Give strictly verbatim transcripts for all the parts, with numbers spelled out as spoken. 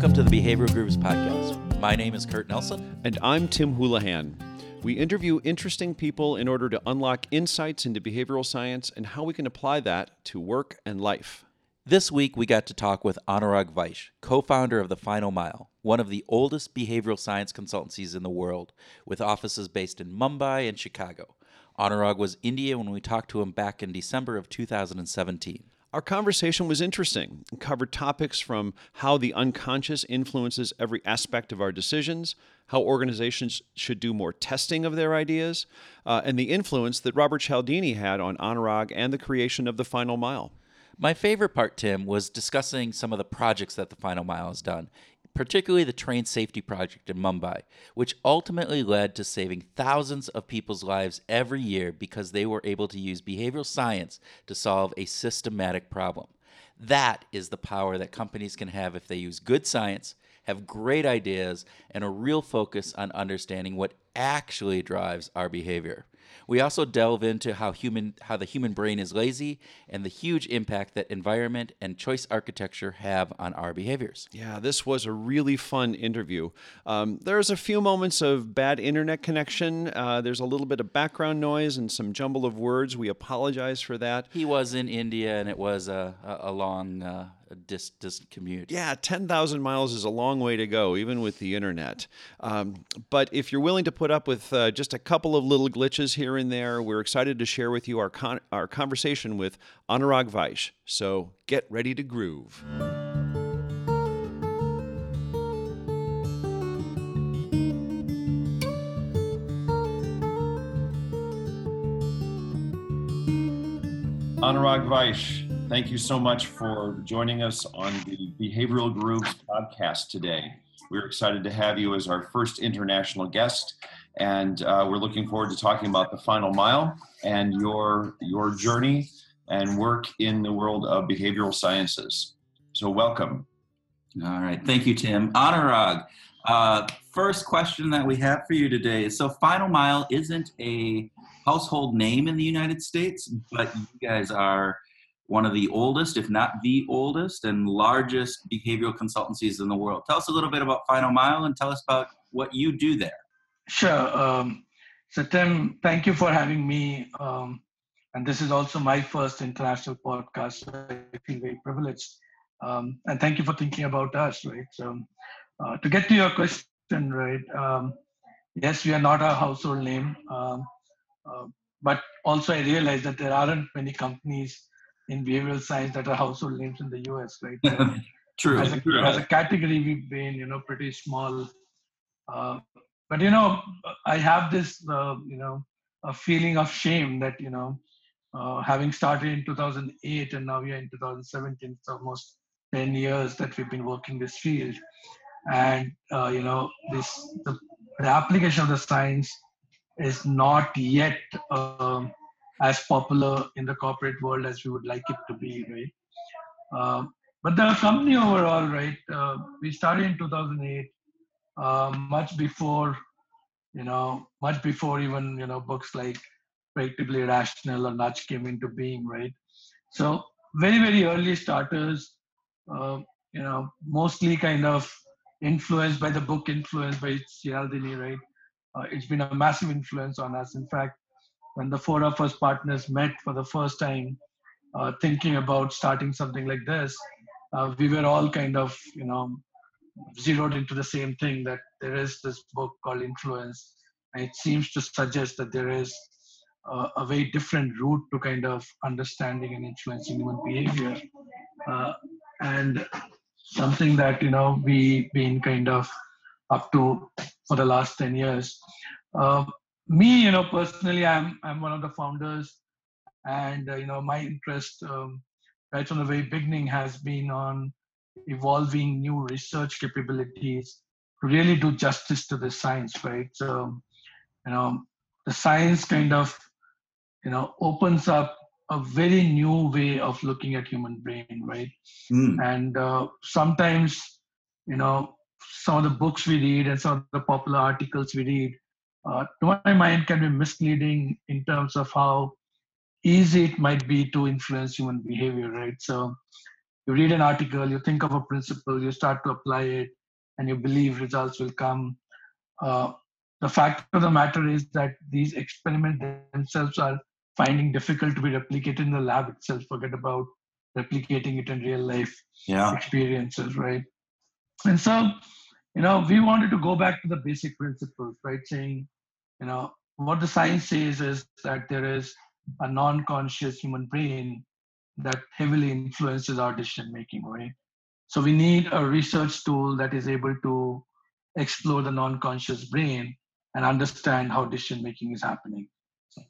Welcome to the Behavioral Grooves podcast. My name is Kurt Nelson. And I'm Tim Houlihan. We interview interesting people in order to unlock insights into behavioral science and how we can apply that to work and life. This week, we got to talk with Anurag Vaish, co-founder of The Final Mile, one of the oldest behavioral science consultancies in the world, with offices based in Mumbai and Chicago. Anurag was in India when we talked to him back in December of two thousand seventeen. Our conversation was interesting and covered topics from how the unconscious influences every aspect of our decisions, how organizations should do more testing of their ideas, uh, and the influence that Robert Cialdini had on Anurag and the creation of The Final Mile. My favorite part, Tim, was discussing some of the projects that The Final Mile has done, particularly the train safety project in Mumbai, which ultimately led to saving thousands of people's lives every year because they were able to use behavioral science to solve a systematic problem. That is the power that companies can have if they use good science, have great ideas, and a real focus on understanding what actually drives our behavior. We also delve into how human, how the human brain is lazy and the huge impact that environment and choice architecture have on our behaviors. Yeah, this was a really fun interview. Um, there's a few moments of bad internet connection. Uh, there's a little bit of background noise and some jumble of words. We apologize for that. He was in India, and it was a, a, a long uh, dis- dis- commute. Yeah, ten thousand miles is a long way to go, even with the internet. Um, but if you're willing to put up with uh, just a couple of little glitches here and there, we're excited to share with you our con- our conversation with Anurag Vaish. So get ready to groove. Anurag Vaish, thank you so much for joining us on the Behavioral Grooves podcast today. We're excited to have you as our first international guest, and uh, we're looking forward to talking about The Final Mile and your your journey and work in the world of behavioral sciences. So welcome. All right. Thank you, Tim. Anurag, uh, first question that we have for you today is, so Final Mile isn't a household name in the United States, but you guys are one of the oldest, if not the oldest, and largest behavioral consultancies in the world. Tell us a little bit about Final Mile and tell us about what you do there. Sure. Um, so Tim, thank you for having me. Um, and this is also my first international podcast, so I feel very privileged. Um, and thank you for thinking about us, right? So uh, to get to your question, right, um, yes, we are not a household name, um, uh, but also I realize that there aren't many companies in behavioral science that are household names in the U S, right? So true, as a, true. As a category, we've been, you know, pretty small. Uh, but, you know, I have this, uh, you know, a feeling of shame that, you know, uh, having started in two thousand eight and now we are in two thousand seventeen, it's almost ten years that we've been working this field. And, uh, you know, this the, the application of the science is not yet uh, as popular in the corporate world as we would like it to be, right? Uh, but the company overall, right, uh, we started in two thousand eight, uh, much before, you know, much before even, you know, books like Predictably Irrational or Nudge came into being, right? So very, very early starters, uh, you know, mostly kind of influenced by the book, influenced by Cialdini, right? Uh, it's been a massive influence on us. In fact, when the four of us partners met for the first time, uh, thinking about starting something like this, uh, we were all kind of, you know, zeroed into the same thing, that there is this book called Influence, and it seems to suggest that there is uh, a very different route to kind of understanding and influencing human behavior. Uh, and something that, you know, we've been kind of up to for the last ten years. Uh, Me, you know, personally, I'm I'm one of the founders, and uh, you know, my interest um, right from the very beginning has been on evolving new research capabilities to really do justice to the science, right? So, you know, the science kind of, you know, opens up a very new way of looking at human brain, right? Mm. And uh, sometimes, you know, some of the books we read and some of the popular articles we read, Uh, to my mind, can be misleading in terms of how easy it might be to influence human behavior, right? So You read an article, you think of a principle, you start to apply it, and you believe results will come. Uh, the fact of the matter is that these experiments themselves are finding difficult to be replicated in the lab itself. Forget about replicating it in real life yeah. experiences, right? And so, you know, we wanted to go back to the basic principles, right? Saying, you know, what the science says is that there is a non-conscious human brain that heavily influences our decision-making, right? So we need a research tool that is able to explore the non-conscious brain and understand how decision-making is happening.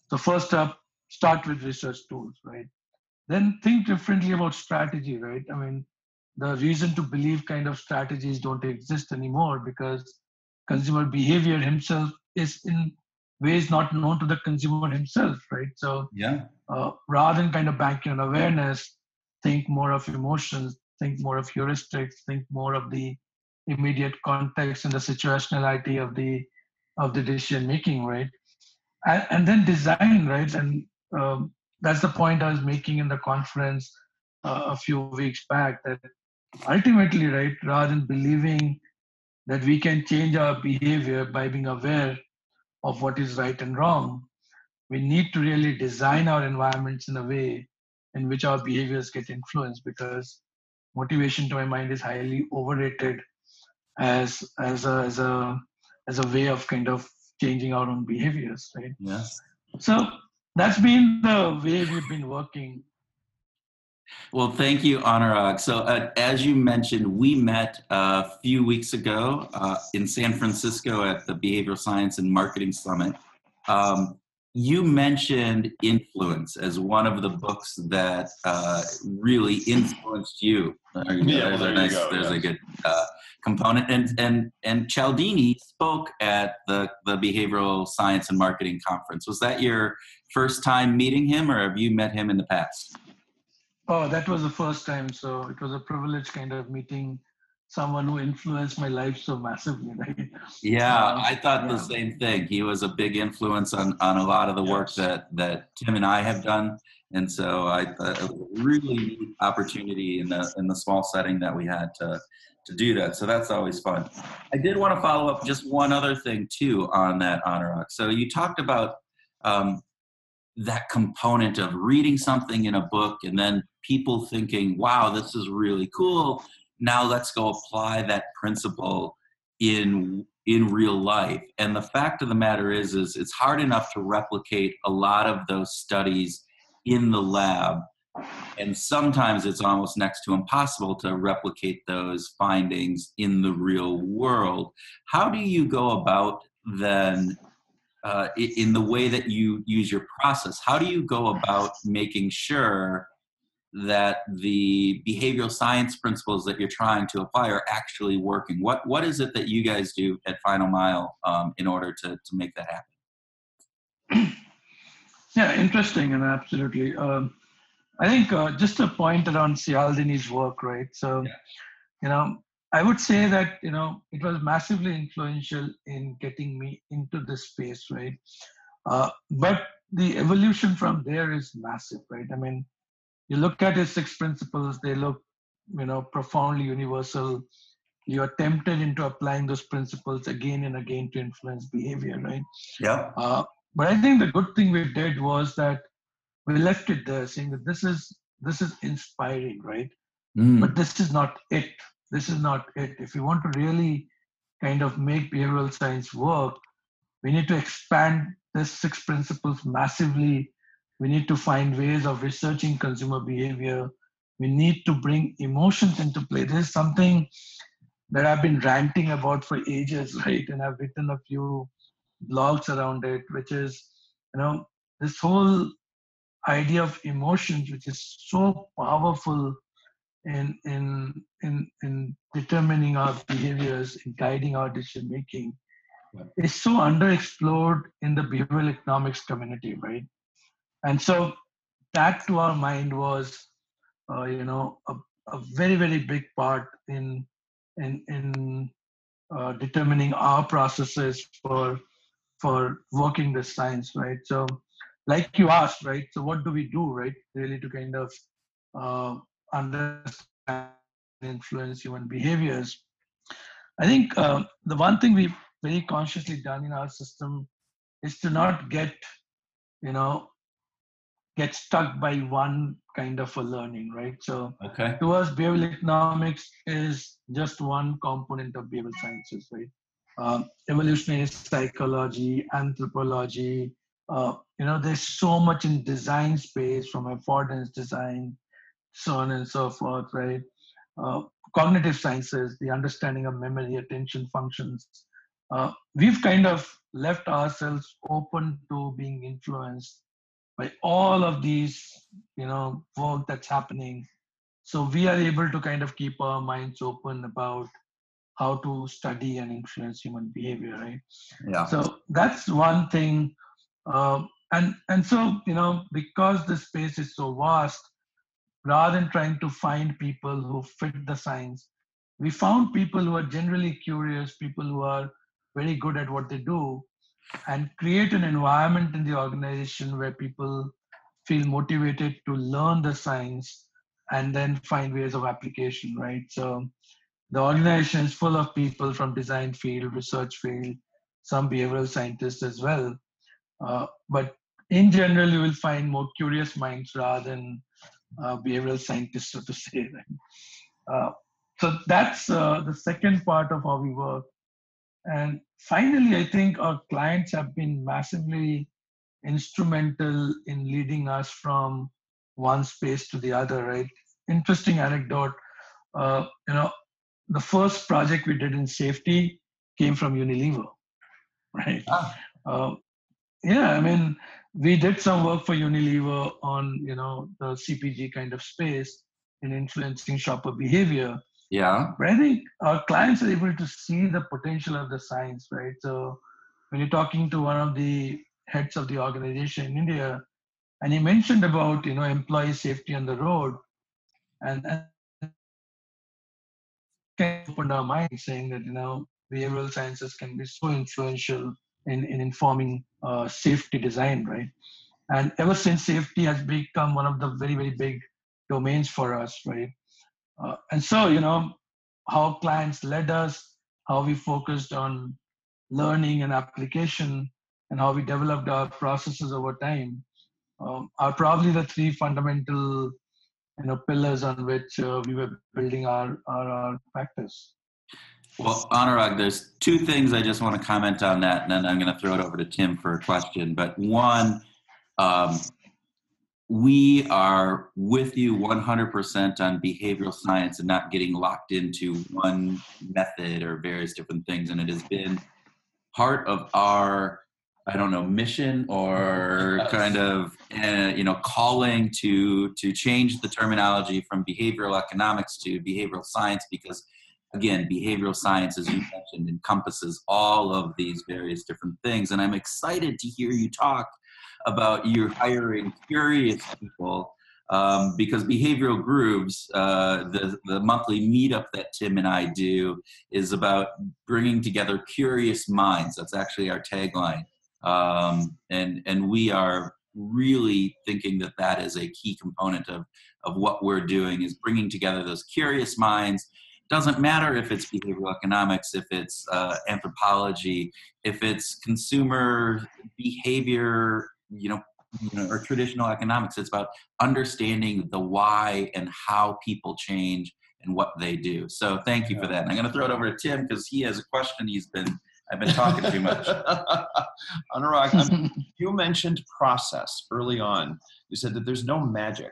So first up, start with research tools, right? Then think differently about strategy, right? I mean, the reason to believe kind of strategies don't exist anymore because consumer behavior himself is in ways not known to the consumer himself, right? So yeah. uh, rather than kind of banking on awareness, think more of emotions, think more of heuristics, think more of the immediate context and the situationality of the of the decision making, right? And, and then design, right? And um, that's the point I was making in the conference uh, a few weeks back, that ultimately, right, rather than believing that we can change our behavior by being aware of what is right and wrong, we need to really design our environments in a way in which our behaviors get influenced, because motivation, to my mind, is highly overrated as as a as a as a way of kind of changing our own behaviors, right? Yes. So that's been the way we've been working. Well, thank you, Anurag. So uh, as you mentioned, we met a few weeks ago uh, in San Francisco at the Behavioral Science and Marketing Summit. Um, you mentioned Influence as one of the books that uh, really influenced you. There you go. Yeah, well, there there's a, nice, you go, there's yeah. a good uh, component. And, and, and Cialdini spoke at the, the Behavioral Science and Marketing Conference. Was that your first time meeting him, or have you met him in the past? Oh, that was the first time. So it was a privilege kind of meeting someone who influenced my life so massively, right? Yeah, um, I thought yeah. the same thing. He was a big influence on, on a lot of the yes. work that, that Tim and I have done. And so I thought it was a really neat opportunity in the in the small setting that we had to, to do that. So that's always fun. I did want to follow up just one other thing too on that, Anurag. So you talked about um, that component of reading something in a book and then people thinking, wow, this is really cool. Now let's go apply that principle in in real life. And the fact of the matter is, is it's hard enough to replicate a lot of those studies in the lab. And sometimes it's almost next to impossible to replicate those findings in the real world. How do you go about then uh, in the way that you use your process? How do you go about making sure that the behavioral science principles that you're trying to apply are actually working? What What is it that you guys do at Final Mile um, in order to, to make that happen? Yeah, interesting, and absolutely. Um, I think uh, just a point around Cialdini's work, right? So, yeah. you know, I would say that, you know, it was massively influential in getting me into this space, right? Uh, but the evolution from there is massive, right? I mean, you look at his six principles, they look, you know, profoundly universal. You're tempted into applying those principles again and again to influence behavior, right? Yeah. Uh, but I think the good thing we did was that we left it there, saying that this is this is inspiring, right? Mm. But this is not it. This is not it. If you want to really kind of make behavioral science work, we need to expand these six principles massively. We need to find ways of researching consumer behavior. We need to bring emotions into play. This is something that I've been ranting about for ages, right? And I've written a few blogs around it, which is, you know, this whole idea of emotions, which is so powerful in in in, in determining our behaviors and guiding our decision making, is so underexplored in the behavioral economics community, right? And so that, to our mind, was, uh, you know, a, a very, very big part in in, in uh, determining our processes for for working this science, right? So, like you asked, right? So, what do we do, right? Really, to kind of uh, understand influence human behaviors. I think uh, the one thing we've very consciously done in our system is to not get, you know, get stuck by one kind of a learning, right? So okay. to us, behavioral economics is just one component of behavioral sciences, right? Uh, evolutionary psychology, anthropology, uh, you know, there's so much in design space from affordance design, so on and so forth, right? Uh, cognitive sciences, the understanding of memory, attention functions. Uh, we've kind of left ourselves open to being influenced by all of these, you know, work that's happening. So we are able to kind of keep our minds open about how to study and influence human behavior, right? Yeah. So that's one thing. Uh, and, and so, you know, because the space is so vast, rather than trying to find people who fit the science, we found people who are generally curious, people who are very good at what they do, and create an environment in the organization where people feel motivated to learn the science and then find ways of application, right? So the organization is full of people from design field, research field, some behavioral scientists as well. Uh, but in general, you will find more curious minds rather than uh, behavioral scientists, so to say. Uh, so that's uh, the second part of how we work. And finally, I think our clients have been massively instrumental in leading us from one space to the other, right? Interesting anecdote, uh, you know, the first project we did in safety came from Unilever, right? Ah. Uh, yeah, I mean, we did some work for Unilever on, you know, the C P G kind of space in influencing shopper behavior. Yeah. But I think our clients are able to see the potential of the science, right? So when you're talking to one of the heads of the organization in India, and he mentioned about, you know, employee safety on the road, and, and opened our mind saying that, you know, behavioral sciences can be so influential in, in informing uh, safety design, right? And ever since, safety has become one of the very, very big domains for us, right? Uh, and so, you know, how clients led us, how we focused on learning and application, and how we developed our processes over time um, are probably the three fundamental, you know, pillars on which uh, we were building our, our, our practice. Well, Anurag, there's two things I just want to comment on that, and then I'm going to throw it over to Tim for a question. But one, um, we are with you one hundred percent on behavioral science and not getting locked into one method or various different things. And it has been part of our, I don't know, mission or kind of, uh, you know, calling to, to change the terminology from behavioral economics to behavioral science, because again, behavioral science, as you mentioned, encompasses all of these various different things. And I'm excited to hear you talk about your hiring curious people, um, because Behavioral Grooves, uh, the, the monthly meetup that Tim and I do, is about bringing together curious minds. That's actually our tagline. Um, and, and we are really thinking that that is a key component of, of what we're doing, is bringing together those curious minds. Doesn't matter if it's behavioral economics, if it's uh, anthropology, if it's consumer behavior, you know, you know, or traditional economics. It's about understanding the why and how people change and what they do. So thank you for that. And I'm going to throw it over to Tim because he has a question. He's been, I've been talking too much. Anurag, I mean, you mentioned process early on. You said that there's no magic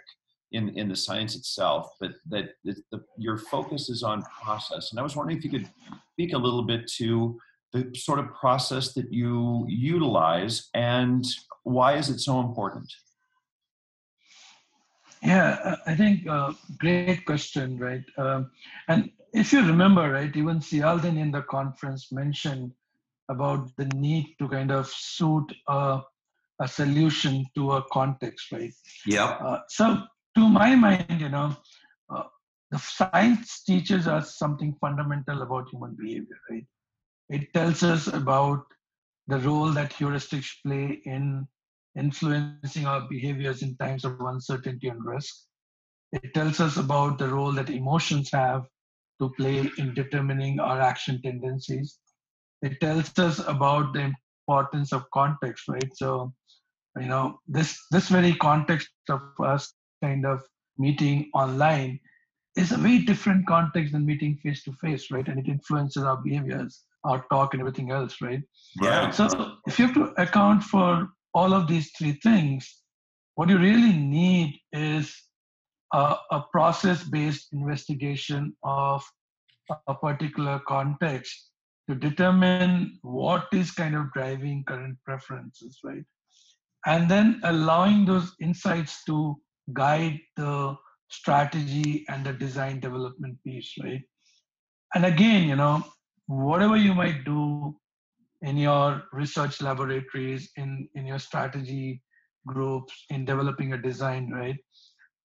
in, in the science itself, but that the, the, your focus is on process. And I was wondering if you could speak a little bit to the sort of process that you utilize and why is it so important? Yeah, I think uh, great question, right? Um, and if you remember, right, even Cialdini in the conference mentioned about the need to kind of suit a, a solution to a context, right? Yeah. Uh, so to my mind, you know, uh, the science teaches us something fundamental about human behavior, right? It tells us about the role that heuristics play in influencing our behaviors in times of uncertainty and risk. It tells us about the role that emotions have to play in determining our action tendencies. It tells us about the importance of context, right? So, you know, this, this very context of us kind of meeting online is a very different context than meeting face to face, right? And it influences our behaviors, our talk and everything else, right? Yeah. So if you have to account for all of these three things, what you really need is a, a process-based investigation of a particular context to determine what is kind of driving current preferences, right? And then allowing those insights to guide the strategy and the design development piece, right? And again, you know, whatever you might do in your research laboratories, in, in your strategy groups, in developing a design, right?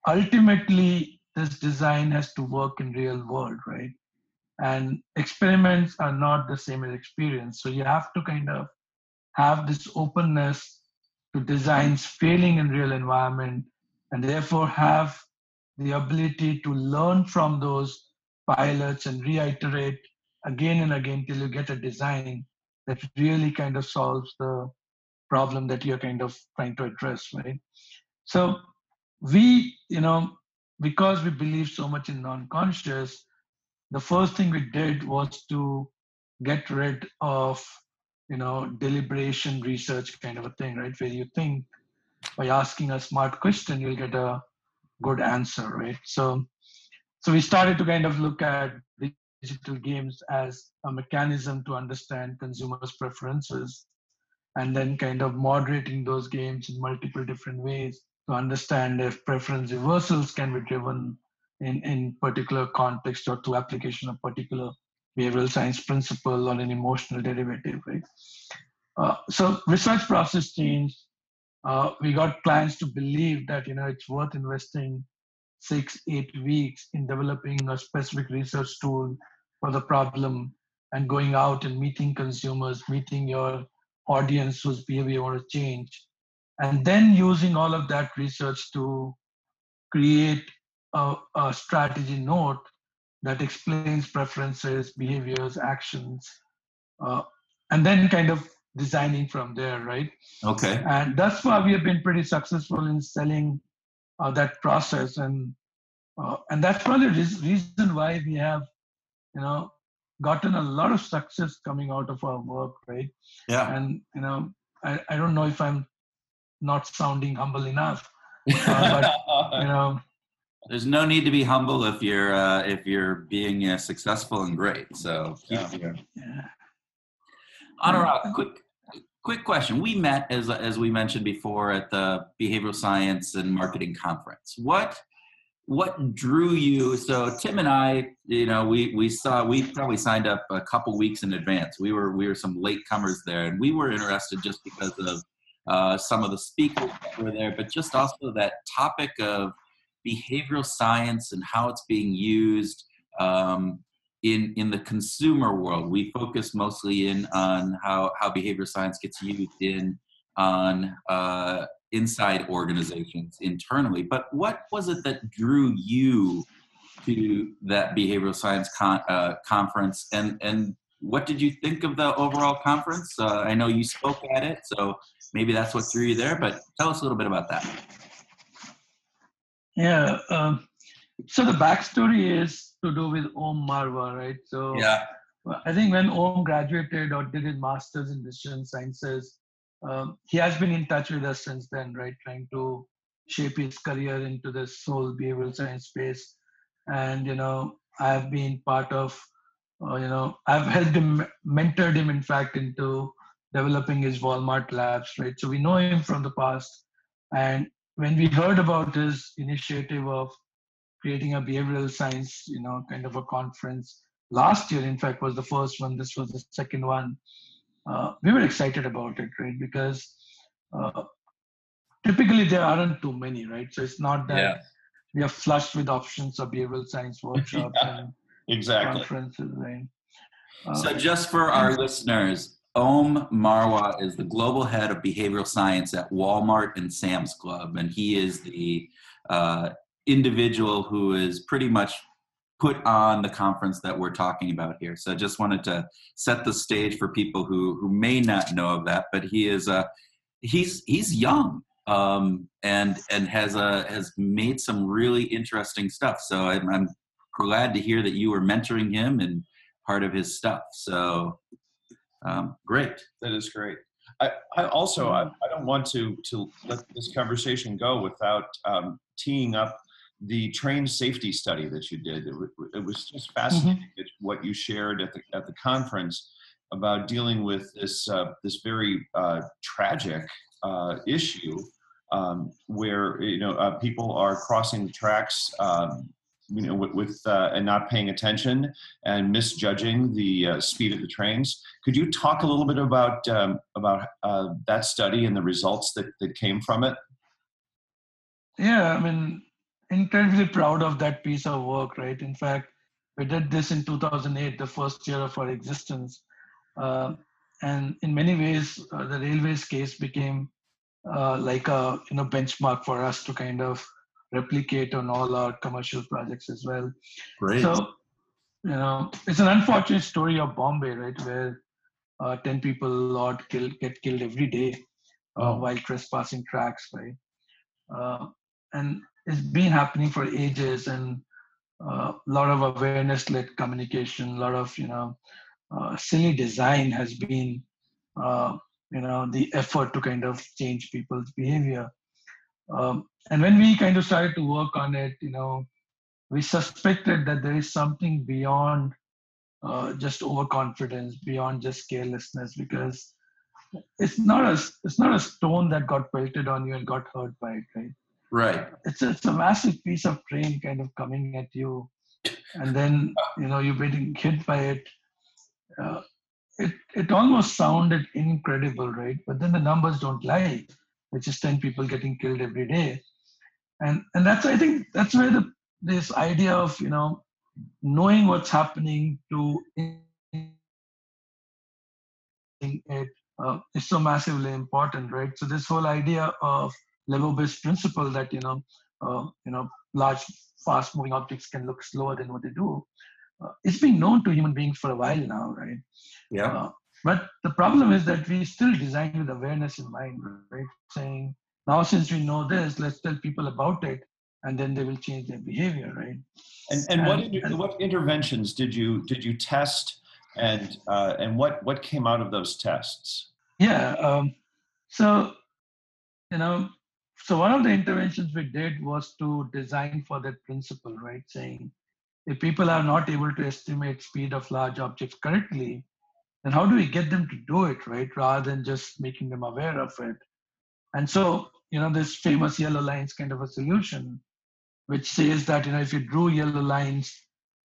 Ultimately, this design has to work in real world, right? And experiments are not the same as experience. So you have to kind of have this openness to designs failing in real environment, and therefore have the ability to learn from those pilots and reiterate again and again till you get a design that really kind of solves the problem that you're kind of trying to address, right? So we, you know, because we believe so much in non-conscious, the first thing we did was to get rid of, you know, deliberation research kind of a thing, right? Where you think by asking a smart question, you'll get a good answer, right? So, so we started to kind of look at digital games as a mechanism to understand consumers' preferences, and then kind of moderating those games in multiple different ways to understand if preference reversals can be driven in, in particular context or through application of particular behavioral science principle or an emotional derivative, right? Uh, so research process changed. Uh, we got clients to believe that, you know, it's worth investing six, eight weeks in developing a specific research tool for the problem and going out and meeting consumers, meeting your audience whose behavior you want to change, and then using all of that research to create a, a strategy note that explains preferences, behaviors, actions, uh, and then kind of designing from there, right? Okay. And that's why we have been pretty successful in selling uh, that process, and uh, and that's probably the reason why we have, you know, gotten a lot of success coming out of our work, right? Yeah. And you know, I, I don't know if I'm not sounding humble enough, uh, but you know, there's no need to be humble if you're uh, if you're being uh, successful and great. So yeah. yeah. yeah. Anurag, quick, quick question. We met, as as we mentioned before, at the Behavioral Science and Marketing Conference. What, what drew you? So Tim and I, you know, we we saw we probably signed up a couple weeks in advance. We were we were some latecomers there, and we were interested just because of uh, some of the speakers that were there, but just also that topic of behavioral science and how it's being used. Um, In, in the consumer world, we focus mostly in on how, how behavioral science gets used in on uh, inside organizations internally. But what was it that drew you to that behavioral science con- uh, conference? And, and what did you think of the overall conference? Uh, I know you spoke at it, so maybe that's what drew you there. But tell us a little bit about that. Yeah. Um, so the backstory is to do with Om Marwah, right? So yeah. I think when Om graduated or did his master's in decision sciences, um, he has been in touch with us since then, right? Trying to shape his career into the soul behavioral science space. And, you know, I've been part of, uh, you know, I've helped him, mentored him, in fact, into developing his Walmart labs, right? So we know him from the past. And when we heard about his initiative of creating a behavioral science, you know, kind of a conference. Last year, in fact, was the first one. This was the second one. Uh, we were excited about it, right? Because uh, typically there aren't too many, right? So it's not that yeah. we are flushed with options of behavioral science workshops yeah, and exactly. conferences, right? Uh, so just for our listeners, Om Marwah is the global head of behavioral science at Walmart and Sam's Club, and he is the uh, individual who is pretty much put on the conference that we're talking about here. So I just wanted to set the stage for people who who may not know of that, but he is a, he's, he's young um, and, and has a, has made some really interesting stuff. So I'm, I'm glad to hear that you were mentoring him and part of his stuff. So um, great. That is great. I, I also, I, I don't want to, to let this conversation go without um, teeing up the train safety study that you did. It, w- it was just fascinating mm-hmm. what you shared at the at the conference about dealing with this uh, this very uh, tragic uh, issue um, where you know uh, people are crossing the tracks, um, you know, with, with uh, and not paying attention and misjudging the uh, speed of the trains. Could you talk a little bit about um, about uh, that study and the results that, that came from it? Yeah, I mean. Incredibly proud of that piece of work, right? In fact, we did this in two thousand eight, the first year of our existence. Uh, and in many ways, uh, the railways case became uh, like a you know benchmark for us to kind of replicate on all our commercial projects as well. Great. So, you know, it's an unfortunate story of Bombay, right? Where uh, ten people or kill, get killed every day uh, oh. while trespassing tracks, right? Uh, and it's been happening for ages, and a uh, lot of awareness-led communication, a lot of, you know, uh, silly design has been, uh, you know, the effort to kind of change people's behavior. Um, and when we kind of started to work on it, you know, we suspected that there is something beyond uh, just overconfidence, beyond just carelessness, because it's not a, it's not a stone that got pelted on you and got hurt by it, right? Right. It's a, it's a massive piece of train kind of coming at you, and then you know you're getting hit by it. Uh, it it almost sounded incredible, right? But then the numbers don't lie, which is ten people getting killed every day, and and that's I think that's where the this idea of you know knowing what's happening to it uh, is so massively important, right? So this whole idea of level-based principle that you know, uh, you know, large, fast-moving objects can look slower than what they do. Uh, it's been known to human beings for a while now, right? Yeah. Uh, but the problem is that we still design with awareness in mind, right? Saying now, since we know this, let's tell people about it, and then they will change their behavior, right? And and, and what inter- and, what interventions did you did you test, and uh, and what what came out of those tests? Yeah. Um, so, you know. So one of the interventions we did was to design for that principle, right? Saying if people are not able to estimate speed of large objects correctly, then how do we get them to do it, right? Rather than just making them aware of it. And so, you know, this famous yellow lines kind of a solution, which says that, you know, if you drew yellow lines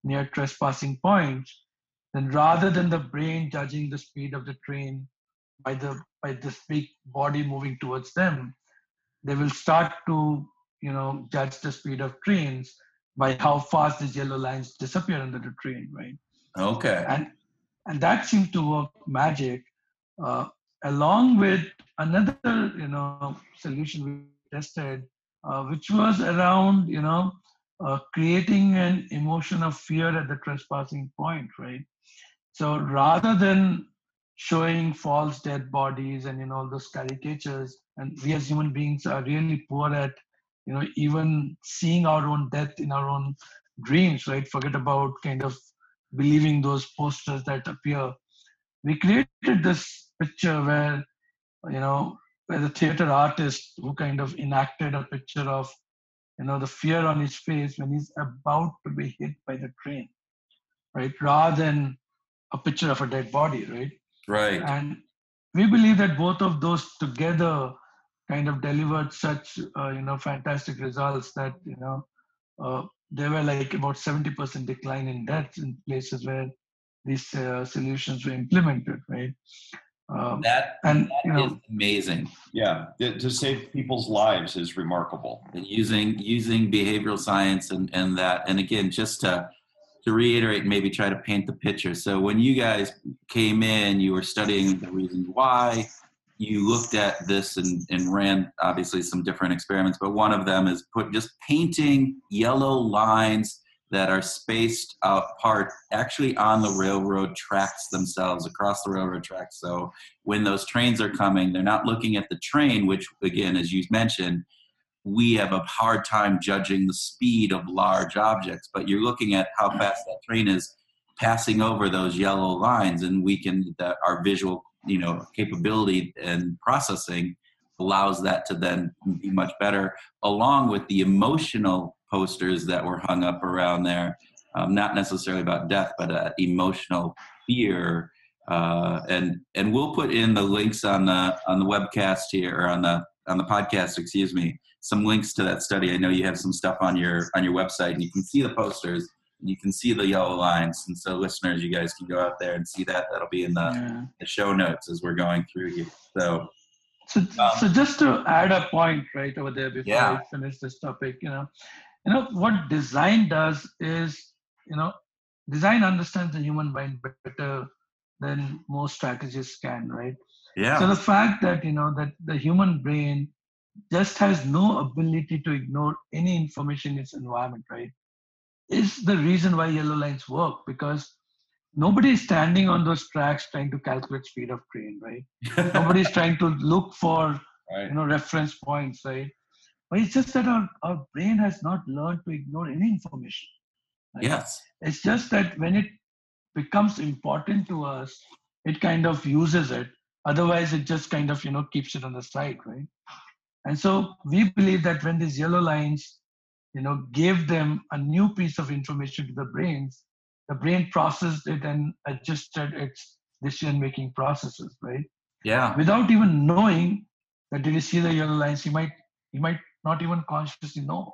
near trespassing points, then rather than the brain judging the speed of the train by the by this big body moving towards them, they will start to, you know, judge the speed of trains by how fast these yellow lines disappear under the train, right? Okay. And and that seemed to work magic, uh, along with another, you know, solution we tested, uh, which was around, you know, uh, creating an emotion of fear at the trespassing point, right? So rather than showing false dead bodies and, you know, all those caricatures, and we as human beings are really poor at, you know, even seeing our own death in our own dreams, right? Forget about kind of believing those posters that appear. We created this picture where, you know, where the theater artist who kind of enacted a picture of, you know, the fear on his face when he's about to be hit by the train, right? Rather than a picture of a dead body, right? Right. And we believe that both of those together kind of delivered such, uh, you know, fantastic results that, you know, uh, there were like about seventy percent decline in deaths in places where these uh, solutions were implemented, right? Um, that and, that you know, is amazing. Yeah, it, to save people's lives is remarkable. And using using behavioral science and, and that, and again, just to To reiterate, maybe try to paint the picture. So when you guys came in, you were studying the reasons why, you looked at this and, and ran obviously some different experiments, but one of them is put just painting yellow lines that are spaced out apart actually on the railroad tracks themselves, across the railroad tracks. So when those trains are coming, they're not looking at the train, which again, as you mentioned, we have a hard time judging the speed of large objects, but you're looking at how fast that train is passing over those yellow lines, and we can, that our visual, you know, capability and processing allows that to then be much better, along with the emotional posters that were hung up around there, um, not necessarily about death, but uh, emotional fear. Uh, and and we'll put in the links on the on the webcast here, or on the on the podcast, excuse me, some links to that study. I know you have some stuff on your on your website, and you can see the posters, and you can see the yellow lines. And so, listeners, you guys can go out there and see that. That'll be in the, yeah. the show notes as we're going through here. So, so, um, so just to add a point right over there before yeah. I finish this topic, you know, you know what design does is, you know, design understands the human mind better than most strategists can, right? Yeah. So the fact that you know that the human brain just has no ability to ignore any information in its environment, right, is the reason why yellow lines work, because nobody is standing on those tracks trying to calculate speed of train, right? Nobody is trying to look for right. you know reference points, right? But it's just that our, our brain has not learned to ignore any information. Right? Yes. It's just that when it becomes important to us, it kind of uses it. Otherwise, it just kind of you know keeps it on the side, right? And so we believe that when these yellow lines, you know, gave them a new piece of information to the brains, the brain processed it and adjusted its decision-making processes, right? Yeah. Without even knowing that did you see the yellow lines, you might you might not even consciously know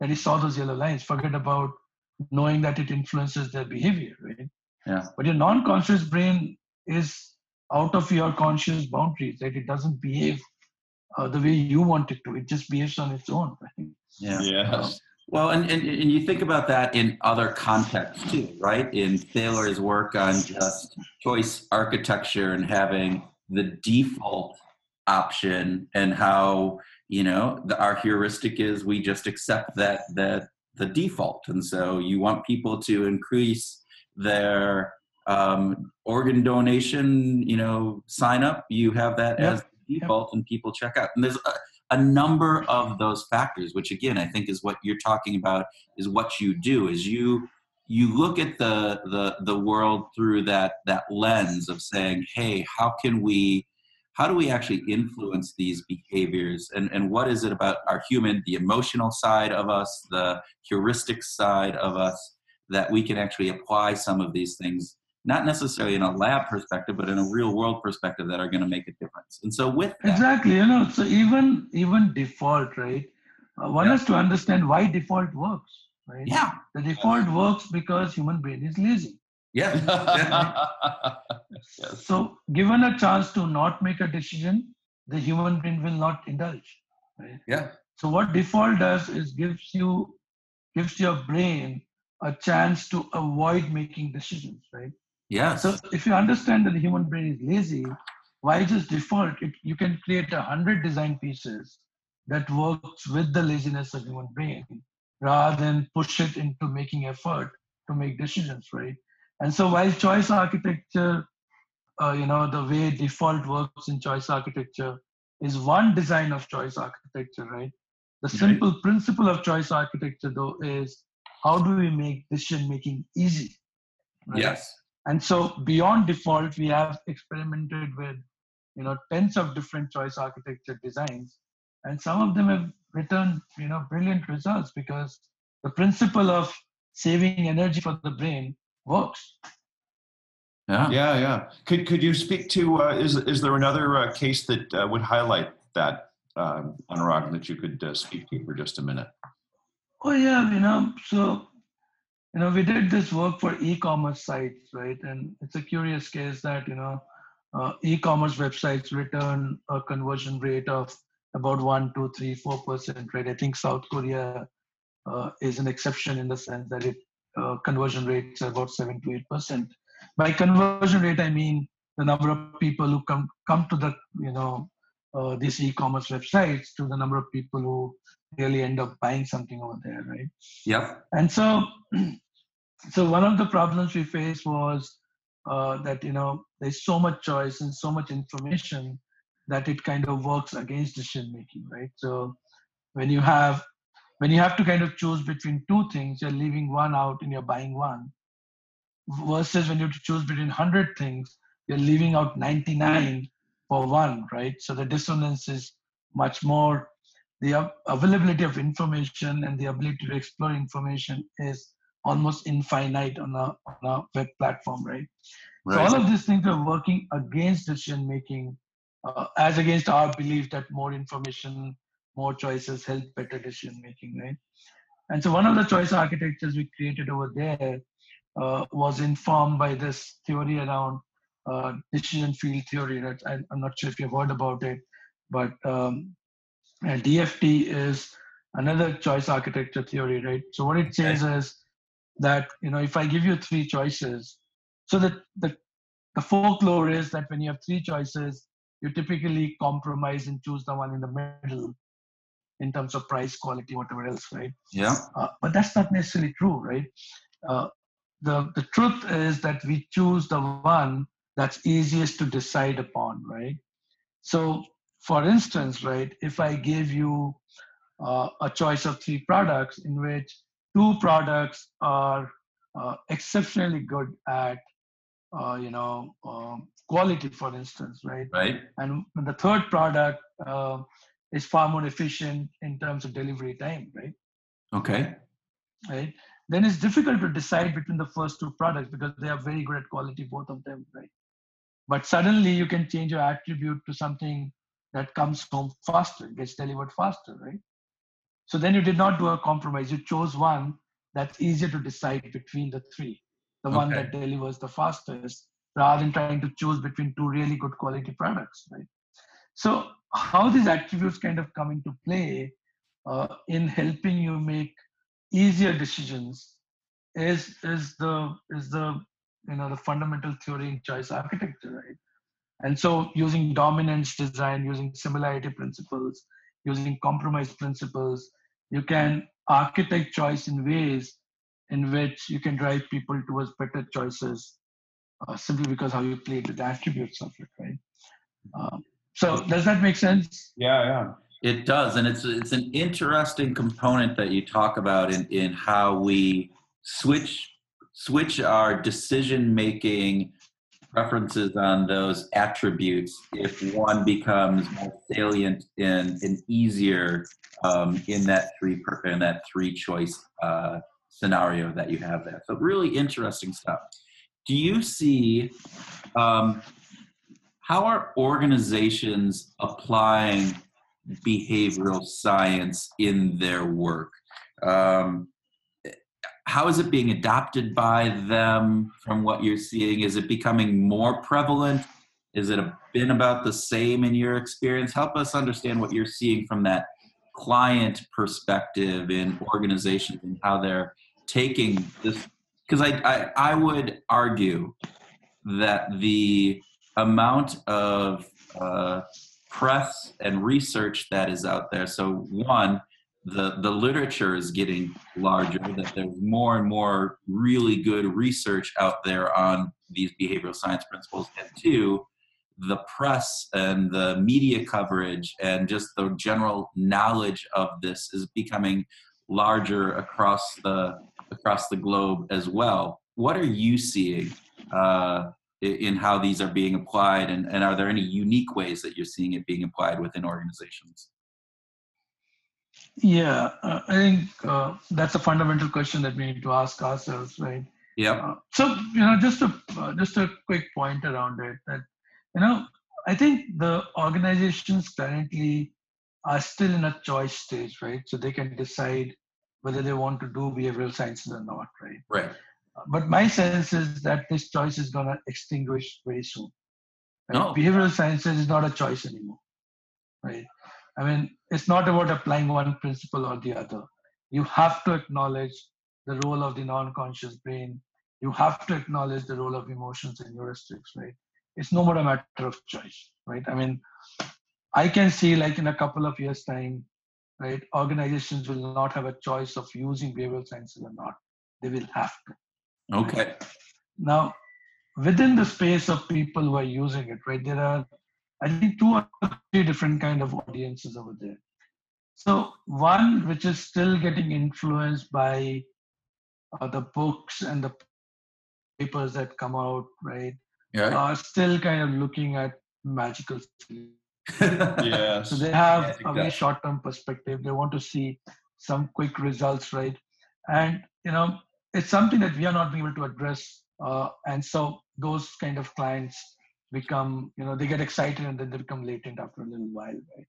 that he saw those yellow lines. Forget about knowing that it influences their behavior, right? Yeah. But your non-conscious brain is out of your conscious boundaries, right? It doesn't behave Uh, the way you want it to. It just behaves on its own, right? Yeah. yeah. Well, and, and, and you think about that in other contexts too, right? In Thaler's work on just choice architecture and having the default option, and how, you know, the, our heuristic is we just accept that, that the default. And so you want people to increase their um, organ donation, you know, sign up. You have that yep. as default, and people check out. And there's a, a number of those factors, which again, I think is what you're talking about, is what you do, is you you look at the the the world through that that lens of saying, hey, how can we, how do we actually influence these behaviors? And, and what is it about our human, the emotional side of us, the heuristic side of us, that we can actually apply some of these things, not necessarily in a lab perspective, but in a real world perspective, that are going to make a difference. And so with that, exactly, you know, so even, even default, right? Uh, one yeah. has to understand why default works, right? Yeah. The default yeah. works because human brain is lazy. Yeah. Right? yes. So given a chance to not make a decision, the human brain will not indulge, right? Yeah. So what default does is gives you, gives your brain a chance to avoid making decisions, right? Yes. So if you understand that the human brain is lazy, why just default? It, you can create a hundred design pieces that works with the laziness of the human brain, rather than push it into making effort to make decisions, right? And so while choice architecture, uh, you know, the way default works in choice architecture is one design of choice architecture, right? The simple right. principle of choice architecture, though, is how do we make decision-making easy? Right? Yes. And so beyond default, we have experimented with, you know, tens of different choice architecture designs. And some of them have returned, you know, brilliant results, because the principle of saving energy for the brain works. Yeah, yeah, yeah. Could could you speak to, uh, is, is there another uh, case that uh, would highlight that, uh, Anurag, that you could uh, speak to for just a minute? Oh, yeah, you know, so... You know, we did this work for e-commerce sites, right? And it's a curious case that, you know, uh, e-commerce websites return a conversion rate of about one, two, three, four percent, right? I think South Korea uh, is an exception in the sense that it uh, conversion rates are about seven to eight percent. By conversion rate, I mean the number of people who come come to the you know uh, these e-commerce websites to the number of people who really end up buying something over there, right? Yeah. And so, so one of the problems we faced was uh, that you know there's so much choice and so much information that it kind of works against decision making, right? So when you have when you have to kind of choose between two things, you're leaving one out and you're buying one. Versus when you have to choose between one hundred things, you're leaving out ninety-nine for one, right? So the dissonance is much more. The availability of information and the ability to explore information is almost infinite on a, on a web platform, right? Right. So all of these things are working against decision-making, uh, as against our belief that more information, more choices help better decision-making, right? And so one of the choice architectures we created over there uh, was informed by this theory around uh, decision field theory. Right? I, I'm not sure if you've heard about it, but um, D F T is another choice architecture theory, right? So what it says okay. is that, you know, if I give you three choices, so that the, the folklore is that when you have three choices, you typically compromise and choose the one in the middle in terms of price, quality, whatever else, right? Yeah. Uh, but that's not necessarily true, right? Uh, the, the truth is that we choose the one that's easiest to decide upon, right? So, for instance, right, if I give you uh, a choice of three products in which two products are uh, exceptionally good at, uh, you know, um, quality, for instance, right? Right. And the third product uh, is far more efficient in terms of delivery time, right? Okay. Right. Then it's difficult to decide between the first two products because they are very good at quality, both of them, right? But suddenly you can change your attribute to something that comes home faster, gets delivered faster, right? So then you did not do a compromise. You chose one that's easier to decide between the three, the okay. one that delivers the fastest, rather than trying to choose between two really good quality products, right? So how these attributes kind of come into play uh, in helping you make easier decisions is is the is the you know the fundamental theory in choice architecture, right? And so using dominance design, using similarity principles, using compromise principles, you can architect choice in ways in which you can drive people towards better choices uh, simply because how you play with the attributes of it, right? Um, so does that make sense? Yeah, yeah. It does, and it's it's an interesting component that you talk about in, in how we switch switch our decision-making preferences on those attributes if one becomes more salient and, and easier um, in that three in that three choice uh, scenario that you have there. So really interesting stuff. Do you see um, how are organizations applying behavioral science in their work? Um, How is it being adopted by them from what you're seeing? Is it becoming more prevalent? Is it been about the same in your experience? Help us understand what you're seeing from that client perspective in organizations and how they're taking this. Because I, I, I would argue that the amount of uh, press and research that is out there, so one, The, the literature is getting larger, that there's more and more really good research out there on these behavioral science principles. And two, the press and the media coverage and just the general knowledge of this is becoming larger across the, across the globe as well. What are you seeing uh, in how these are being applied? And, and are there any unique ways that you're seeing it being applied within organizations? Yeah, uh, I think uh, that's a fundamental question that we need to ask ourselves, right? Yeah. Uh, so you know, just a uh, just a quick point around it that you know, I think the organizations currently are still in a choice stage, right? So they can decide whether they want to do behavioral sciences or not, right? Right. Uh, but my sense is that this choice is going to extinguish very soon. Right? No. Behavioral sciences is not a choice anymore, right? I mean, it's not about applying one principle or the other. You have to acknowledge the role of the non-conscious brain. You have to acknowledge the role of emotions and heuristics, right? it's no more a matter of choice, right? I mean, I can see like in a couple of years' time, right, organizations will not have a choice of using behavioral sciences or not. They will have to. Okay. Now, within the space of people who are using it, right, there are, I think, two or three different kind of audiences over there. So one which is still getting influenced by uh, the books and the papers that come out, right, yeah. are still kind of looking at magical things. Yeah. So they have yeah, exactly. a very short-term perspective. They want to see some quick results, right? And, you know, it's something that we are not able to address. Uh, and so those kind of clients become, you know, they get excited and then they become latent after a little while, right?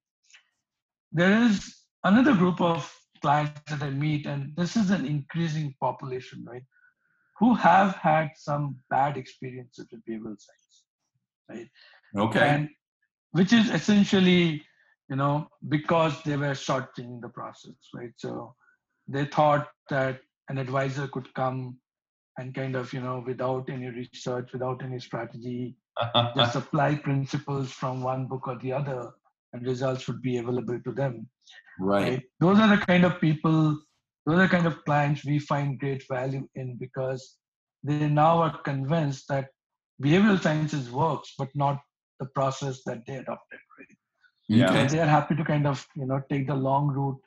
There is another group of clients that I meet, and this is an increasing population, right? Who have had some bad experiences with behavioral science, right? Okay. And which is essentially, you know, because they were shorting the process, right? So they thought that an advisor could come and kind of, you know, without any research, without any strategy, just apply principles from one book or the other, and results would be available to them. Right. Right? Those are the kind of people, those are the kind of clients we find great value in, because they now are convinced that behavioral sciences works, but not the process that they adopted, right? Yeah. And they are happy to kind of, you know, take the long route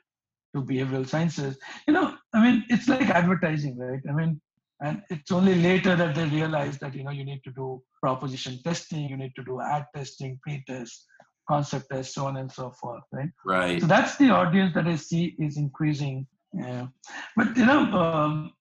to behavioral sciences. You know, I mean, it's like advertising, right? I mean, and it's only later that they realize that, you know, you need to do proposition testing, you need to do ad testing, pre-test, concept test, so on and so forth, right? Right. So that's the audience that I see is increasing. Yeah. But, you know, um,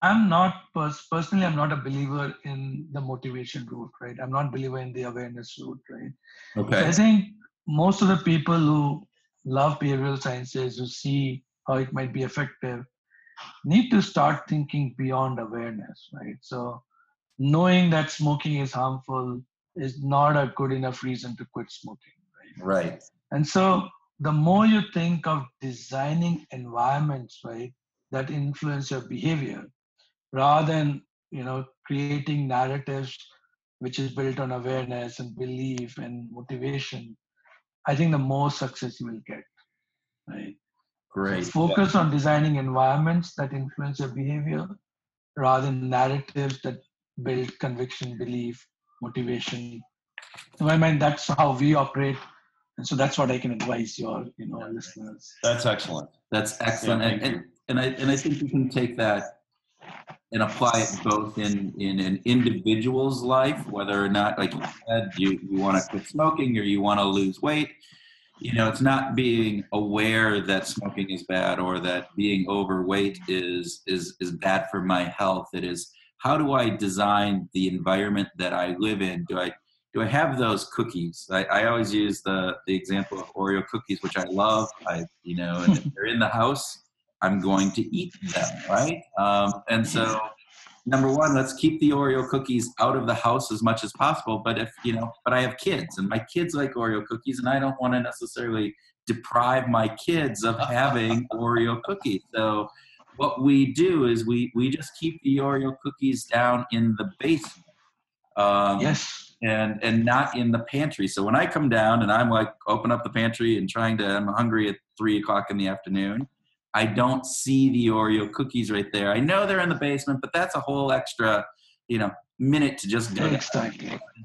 I'm not, pers- personally, I'm not a believer in the motivation route, right? I'm not a believer in the awareness route, right? Okay. So I think most of the people who love behavioral sciences, who see how it might be effective, need to start thinking beyond awareness, right? So knowing that smoking is harmful is not a good enough reason to quit smoking, right? Right. And so the more you think of designing environments, right, that influence your behavior, rather than, you know, creating narratives which is built on awareness and belief and motivation, I think the more success you will get, right? Great. So focus yeah. on designing environments that influence your behavior, rather than narratives that build conviction, belief, motivation. In my mind, that's how we operate. And so that's what I can advise your, you know, listeners. That's excellent. That's excellent. Yeah, and, and, and I and I think you can take that and apply it both in, in an individual's life, whether or not, like you said, you, you want to quit smoking or you want to lose weight. You know, it's not being aware that smoking is bad or that being overweight is is is bad for my health. It is, how do I design the environment that I live in? Do I do I have those cookies? I, I always use the, the example of Oreo cookies, which I love. I, you know, and if they're in the house, I'm going to eat them, right? Um, and so, number one, let's keep the Oreo cookies out of the house as much as possible. But if, you know, but I have kids, and my kids like Oreo cookies, and I don't want to necessarily deprive my kids of having Oreo cookies. So what we do is we, we just keep the Oreo cookies down in the basement. Um, yes. And and not in the pantry. So when I come down and I'm like, open up the pantry and trying to, I'm hungry at three o'clock in the afternoon, I don't see the Oreo cookies right there. I know they're in the basement, but that's a whole extra, you know, minute to just go down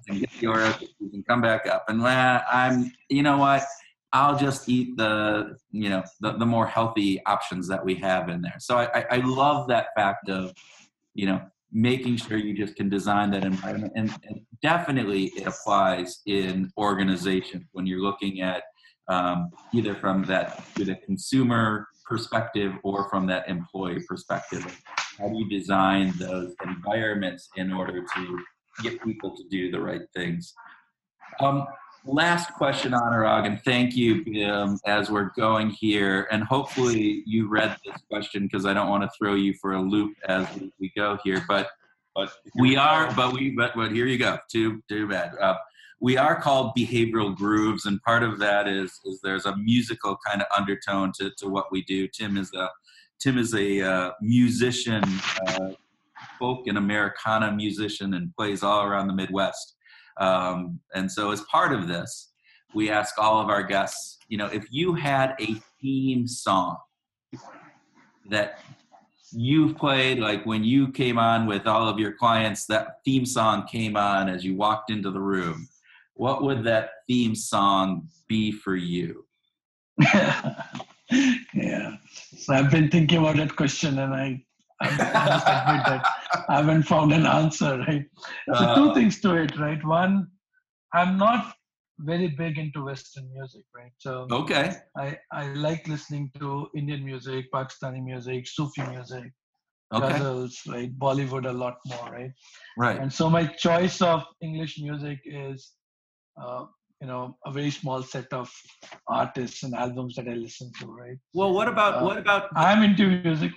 and get the Oreo cookies and come back up. And well, I'm, you know what, I'll just eat the, you know, the, the more healthy options that we have in there. So I, I, I love that fact of, you know, making sure you just can design that environment. And, and definitely it applies in organizations when you're looking at um, either from that to the consumer perspective or from that employee perspective. How do you design those environments in order to get people to do the right things? Um, last question, Anurag, and thank you um, as we're going here. And hopefully you read this question, because I don't want to throw you for a loop as we, we go here. But But we are, but we, but, but here you go. Too, too bad. Uh, we are called Behavioral Grooves, and part of that is is there's a musical kind of undertone to, to what we do. Tim is a Tim is a uh, musician, uh, folk and Americana musician, and plays all around the Midwest. Um, and so as part of this, we ask all of our guests, you know, if you had a theme song that you've played, like when you came on with all of your clients, that theme song came on as you walked into the room, what would that theme song be for you? Yeah. So I've been thinking about that question, and I, I must admit that I haven't found an answer, right? So uh, two things to it, right? One, I'm not very big into Western music, right? So okay. I, I like listening to Indian music, Pakistani music, Sufi music, okay. Ghazals, right? Bollywood a lot more, right? Right. And so my choice of English music is, uh, you know, a very small set of artists and albums that I listen to, right? Well, what about, uh, what about... I'm into music.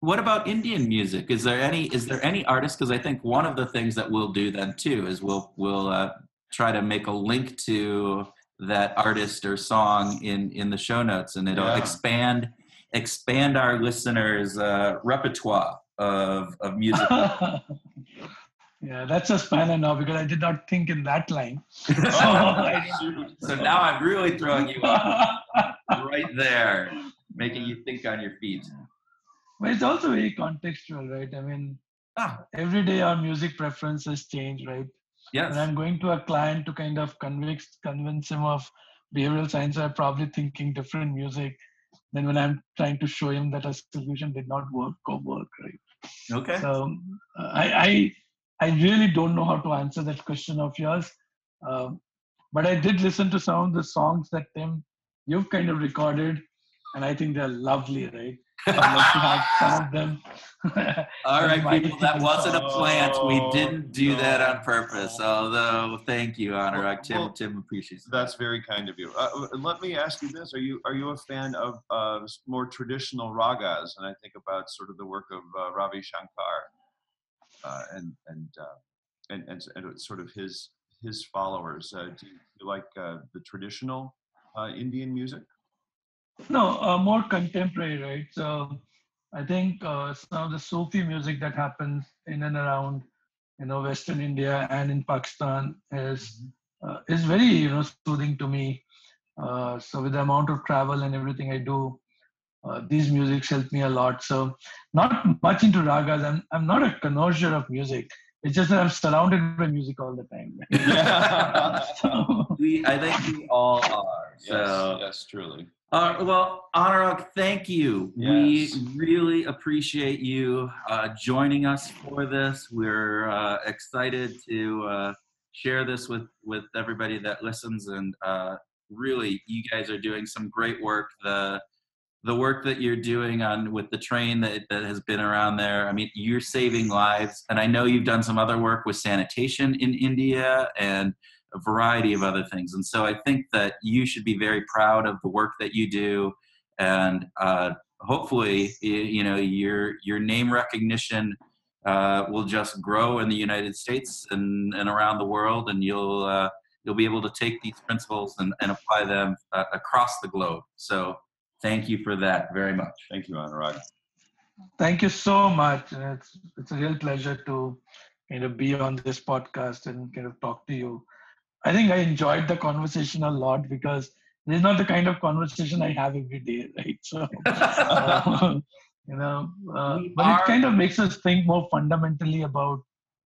What about Indian music? Is there any, is there any artist? Because I think one of the things that we'll do then too is we'll, we'll, uh, try to make a link to that artist or song in, in the show notes, and it'll yeah. expand expand our listeners' uh, repertoire of, of music. Yeah, that's a spanner now, because I did not think in that line. So, so now I'm really throwing you off right there, making you think on your feet. But it's also very contextual, right? I mean, ah. every day our music preferences change, right? Yes. When I'm going to a client to kind of convince, convince him of behavioral science, I'm probably thinking different music than when I'm trying to show him that a solution did not work or work, right? Okay. So uh, I, I I really don't know how to answer that question of yours. Um, but I did listen to some of the songs that Tim, you've kind of recorded, and I think they're lovely, right? All right, people, that wasn't a plant. We didn't do no. that on purpose, although thank you, Anurag. Tim, well, Tim appreciates it. That's very kind of you. Uh, let me ask you this. Are you are you a fan of uh, more traditional ragas? And I think about sort of the work of uh, Ravi Shankar uh, and, and, uh, and, and and sort of his, his followers. Uh, do, you, do you like uh, the traditional uh, Indian music? No, uh, more contemporary, right? So I think uh, some of the Sufi music that happens in and around, you know, Western India and in Pakistan is uh, is very, you know, soothing to me. Uh, so with the amount of travel and everything I do, uh, these musics help me a lot. So not much into ragas. I'm, I'm not a connoisseur of music. It's just that I'm surrounded by music all the time. Yeah. So. we, I think we all are. So. Yes, yes, truly. Uh, well, Anurag, thank you. Yes. We really appreciate you uh, joining us for this. We're uh, excited to uh, share this with, with everybody that listens. And uh, really, you guys are doing some great work. The the work that you're doing on with the train that, that has been around there, I mean, you're saving lives. And I know you've done some other work with sanitation in India and a variety of other things. And so I think that you should be very proud of the work that you do. And uh, hopefully, you, you know, your your name recognition uh, will just grow in the United States and, and around the world. And you'll uh, you'll be able to take these principles and, and apply them uh, across the globe. So thank you for that very much. Thank you, Anurag. Thank you so much. It's, it's a real pleasure to kind of be on this podcast and kind of talk to you. I think I enjoyed the conversation a lot, because this is not the kind of conversation I have every day, right? So, uh, you know, uh, but it kind of makes us think more fundamentally about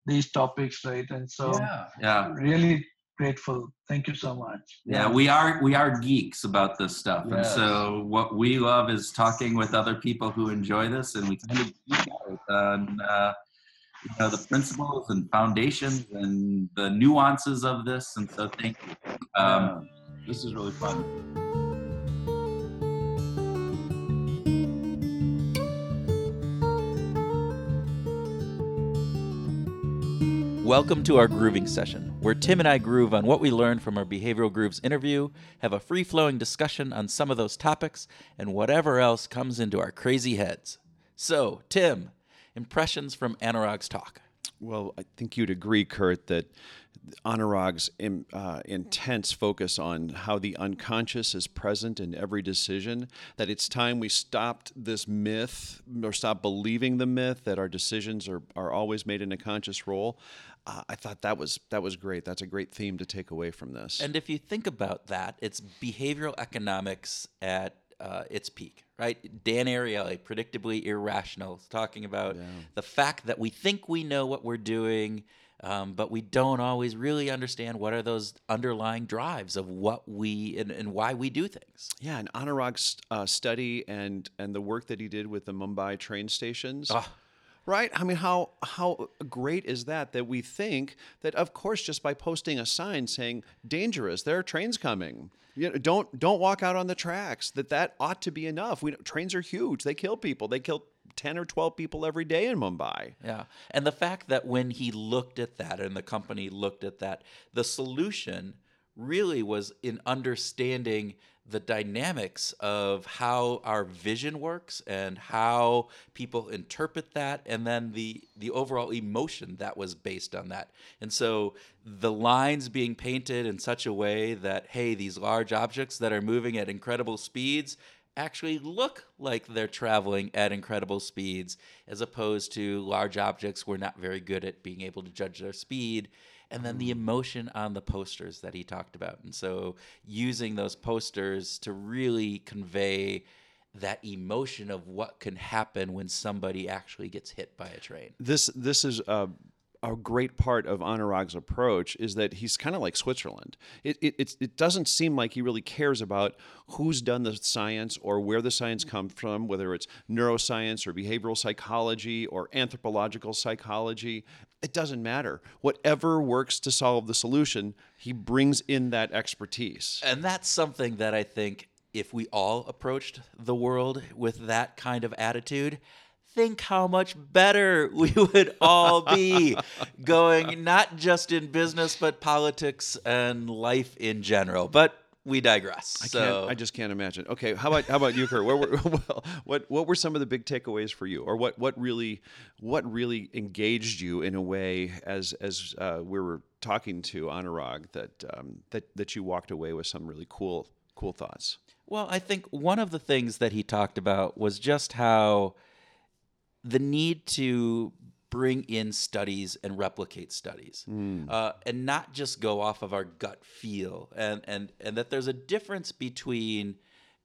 these topics, right? And so, yeah, yeah. really grateful. Thank you so much. Yeah, we are we are geeks about this stuff, yes. And so what we love is talking with other people who enjoy this, and we kind of geek out on. Uh, You know, the principles and foundations and the nuances of this. And so thank you. Um, this is really fun. Welcome to our grooving session, where Tim and I groove on what we learned from our Behavioral Grooves interview, have a free-flowing discussion on some of those topics, and whatever else comes into our crazy heads. So, Tim, impressions from Anurag's talk. Well, I think you'd agree, Kurt, that Anurag's in, uh, intense focus on how the unconscious is present in every decision, that it's time we stopped this myth or stopped believing the myth that our decisions are, are always made in a conscious role. Uh, I thought that was that was great. That's a great theme to take away from this. And if you think about that, it's behavioral economics at Uh, its peak, right? Dan Ariely, Predictably Irrational, is talking about yeah. the fact that we think we know what we're doing, um, but we don't always really understand what are those underlying drives of what we and, and why we do things. Yeah, and Anurag's uh, study and and the work that he did with the Mumbai train stations. Oh. Right? I mean, how how great is that, that we think that, of course, just by posting a sign saying, dangerous, there are trains coming, you know, don't don't walk out on the tracks, that that ought to be enough. We Trains are huge. They kill people. They kill ten or twelve people every day in Mumbai. Yeah. And the fact that when he looked at that and the company looked at that, the solution really was in understanding the dynamics of how our vision works and how people interpret that, and then the the overall emotion that was based on that. And so the lines being painted in such a way that, hey, these large objects that are moving at incredible speeds actually look like they're traveling at incredible speeds, as opposed to large objects we're not very good at being able to judge their speed. And then the emotion on the posters that he talked about. And so using those posters to really convey that emotion of what can happen when somebody actually gets hit by a train. This this is a, a great part of Anurag's approach, is that he's kind of like Switzerland. It, it, it's, it doesn't seem like he really cares about who's done the science or where the science comes from, whether it's neuroscience or behavioral psychology or anthropological psychology. It doesn't matter. Whatever works to solve the solution, he brings in that expertise. And that's something that I think if we all approached the world with that kind of attitude, think how much better we would all be going, not just in business, but politics and life in general. But we digress. I, so. can't, I just can't imagine. Okay, how about how about you, Kurt? What were, well, what what were some of the big takeaways for you, or what what really what really engaged you in a way as as uh, we were talking to Anurag, that um, that that you walked away with some really cool cool thoughts? Well, I think one of the things that he talked about was just how the need to bring in studies and replicate studies, mm. uh, and not just go off of our gut feel, and, and, and that there's a difference between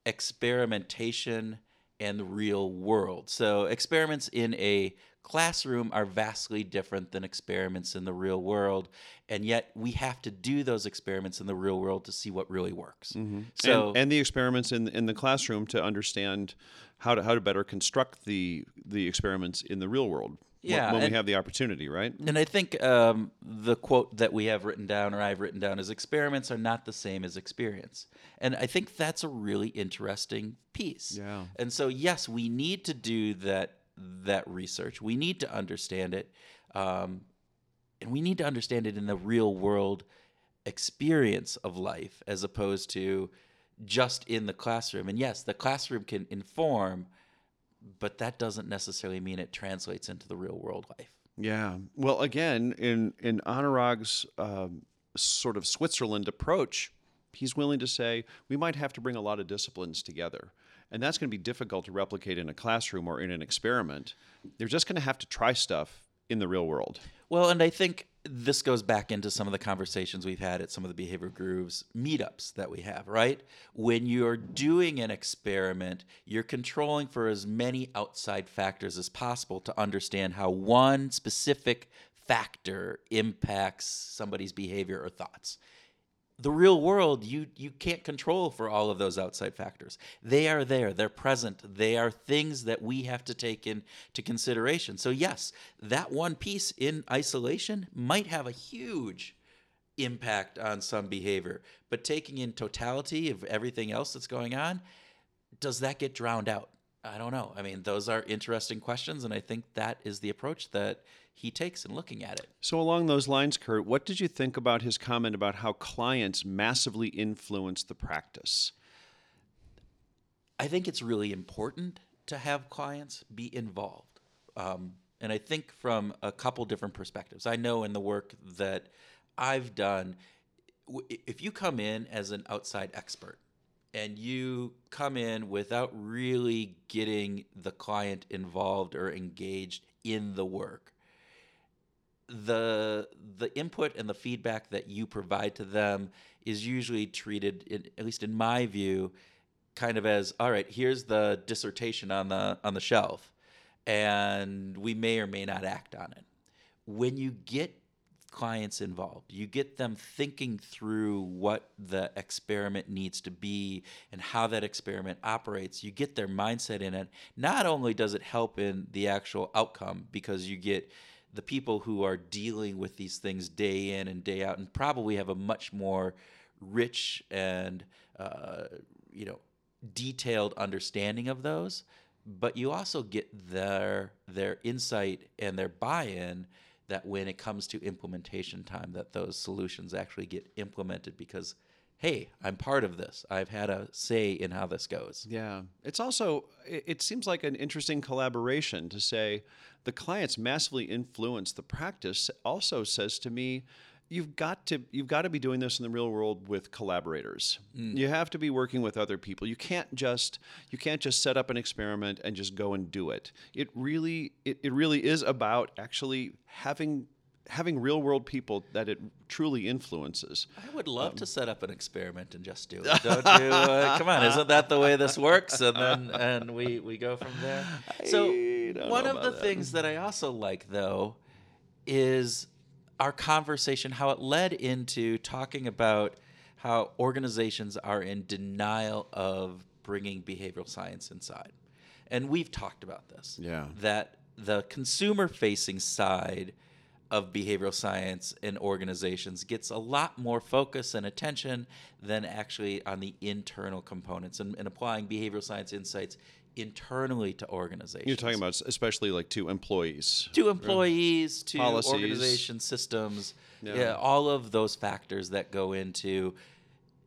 experimentation and the real world. So experiments in a classroom are vastly different than experiments in the real world, and yet we have to do those experiments in the real world to see what really works. Mm-hmm. So, and, and the experiments in in the classroom to understand how to how to better construct the the experiments in the real world. Yeah, when we and, have the opportunity, right? And I think um, the quote that we have written down, or I've written down, is experiments are not the same as experience. And I think that's a really interesting piece. Yeah. And so, yes, we need to do that that research. We need to understand it. Um, and we need to understand it in the real world experience of life, as opposed to just in the classroom. And yes, the classroom can inform, but that doesn't necessarily mean it translates into the real world life. Yeah. Well, again, in, in Anurag's um, sort of Switzerland approach, he's willing to say, we might have to bring a lot of disciplines together. And that's going to be difficult to replicate in a classroom or in an experiment. They're just going to have to try stuff in the real world. Well, and I think this goes back into some of the conversations we've had at some of the Behavioral Grooves meetups that we have, right? When you're doing an experiment, you're controlling for as many outside factors as possible to understand how one specific factor impacts somebody's behavior or thoughts. The real world, you you can't control for all of those outside factors. They are there. They're present. They are things that we have to take into consideration. So yes, that one piece in isolation might have a huge impact on some behavior. But taking in totality of everything else that's going on, does that get drowned out? I don't know. I mean, those are interesting questions, and I think that is the approach that he takes in looking at it. So along those lines, Kurt, what did you think about his comment about how clients massively influence the practice? I think it's really important to have clients be involved. Um, And I think from a couple different perspectives. I know in the work that I've done, if you come in as an outside expert and you come in without really getting the client involved or engaged in the work, the the input and the feedback that you provide to them is usually treated, in, at least in my view, kind of as, all right, here's the dissertation on the on the shelf, and we may or may not act on it. When you get clients involved, you get them thinking through what the experiment needs to be and how that experiment operates, you get their mindset in it. Not only does it help in the actual outcome, because you get the people who are dealing with these things day in and day out and probably have a much more rich and uh, you know detailed understanding of those, but you also get their their insight and their buy-in that when it comes to implementation time, that those solutions actually get implemented because, hey, I'm part of this. I've had a say in how this goes. Yeah. It's also, it seems like an interesting collaboration to say the clients massively influence the practice. Also says to me, you've got to you've got to be doing this in the real world with collaborators. Mm. You have to be working with other people. You can't just you can't just set up an experiment and just go and do it. It really it, it really is about actually having having real world people that it truly influences. I would love um, to set up an experiment and just do it. Don't you? Uh, come on, isn't that the way this works? And then and we, we go from there. So one of the that. things that I also like though is our conversation, how it led into talking about how organizations are in denial of bringing behavioral science inside. And we've talked about this, yeah. that the consumer-facing side of behavioral science in organizations gets a lot more focus and attention than actually on the internal components and, and applying behavioral science insights internally to organizations. You're talking about especially like to employees. To employees, to policies, organization systems, yeah. yeah, all of those factors that go into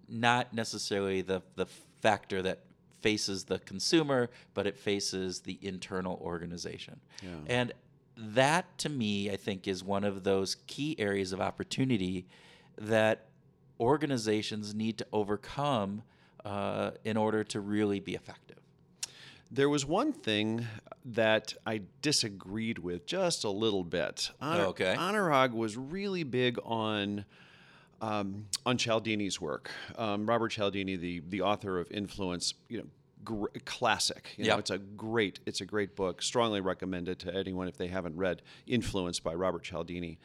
not necessarily the, the factor that faces the consumer, but it faces the internal organization. Yeah. And that to me, I think, is one of those key areas of opportunity that organizations need to overcome uh, in order to really be effective. There was one thing that I disagreed with just a little bit. Anur- okay. Anurag was really big on um, on Cialdini's work. Um, Robert Cialdini, the the author of Influence, you know, gr- classic. You yep. know, it's a great it's a great book. Strongly recommend it to anyone if they haven't read Influence by Robert Cialdini.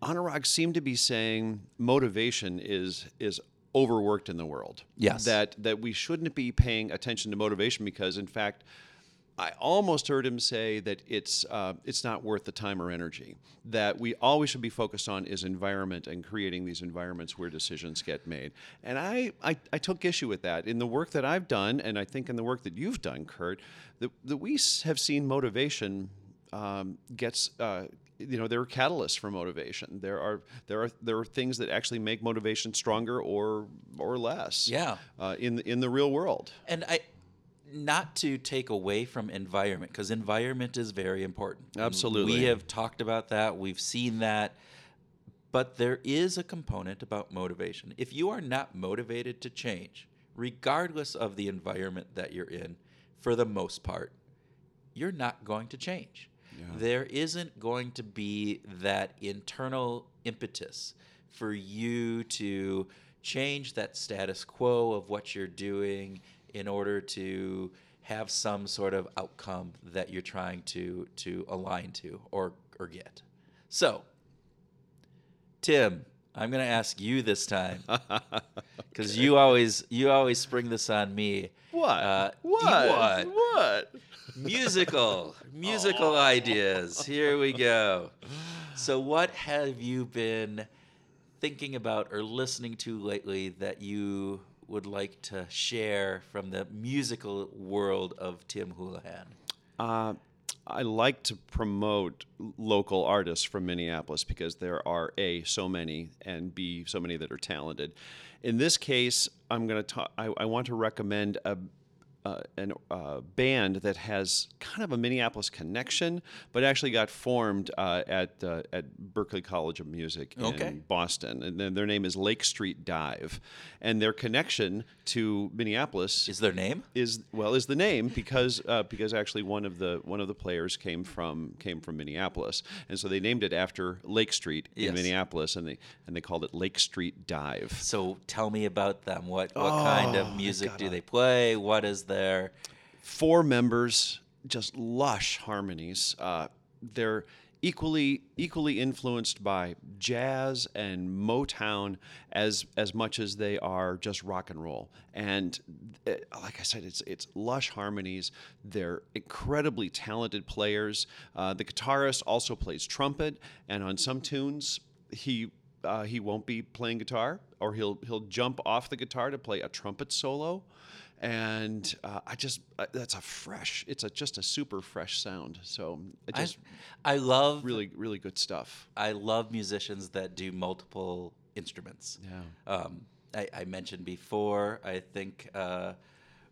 Anurag seemed to be saying motivation is is. overworked in the world. Yes. That that we shouldn't be paying attention to motivation because, in fact, I almost heard him say that it's uh, it's not worth the time or energy. That we always should be focused on is environment and creating these environments where decisions get made. And I, I, I took issue with that. In the work that I've done, and I think in the work that you've done, Kurt, that, that we have seen motivation um, gets... Uh, You know, there are catalysts for motivation. There are there are there are things that actually make motivation stronger or or less. Yeah. Uh, in in the real world. And I, not to take away from environment, because environment is very important. Absolutely. We have talked about that. We've seen that. But there is a component about motivation. If you are not motivated to change, regardless of the environment that you're in, for the most part, you're not going to change. Yeah. There isn't going to be that internal impetus for you to change that status quo of what you're doing in order to have some sort of outcome that you're trying to to align to or, or get. So, Tim, I'm going to ask you this time because okay. you always you always spring this on me. What? Uh, what? What? What? Musical, musical oh. ideas. Here we go. So what have you been thinking about or listening to lately that you would like to share from the musical world of Tim Houlihan? Uh, I like to promote local artists from Minneapolis because there are, A, so many, and B, so many that are talented. In this case, I'm going to talk. I, I want to recommend a uh, an uh, band that has kind of a Minneapolis connection, but actually got formed uh, at uh, at Berklee College of Music in okay. Boston, and then their name is Lake Street Dive, and their connection to Minneapolis is their name is well is the name because uh, because actually one of the one of the players came from came from Minneapolis, and so they named it after Lake Street yes. in Minneapolis, and they and they called it Lake Street Dive. So tell me about them. What what oh, kind of music do they play? What is their four members? Just lush harmonies. Uh, they're equally equally influenced by jazz and Motown as as much as they are just rock and roll. And uh, like I said, it's it's lush harmonies. They're incredibly talented players. Uh, the guitarist also plays trumpet, and on some tunes he. Uh, he won't be playing guitar, or he'll he'll jump off the guitar to play a trumpet solo, and uh, I just uh, that's a fresh, it's a just a super fresh sound. So it just I, I love really really good stuff. I love musicians that do multiple instruments. Yeah, um, I, I mentioned before. I think uh,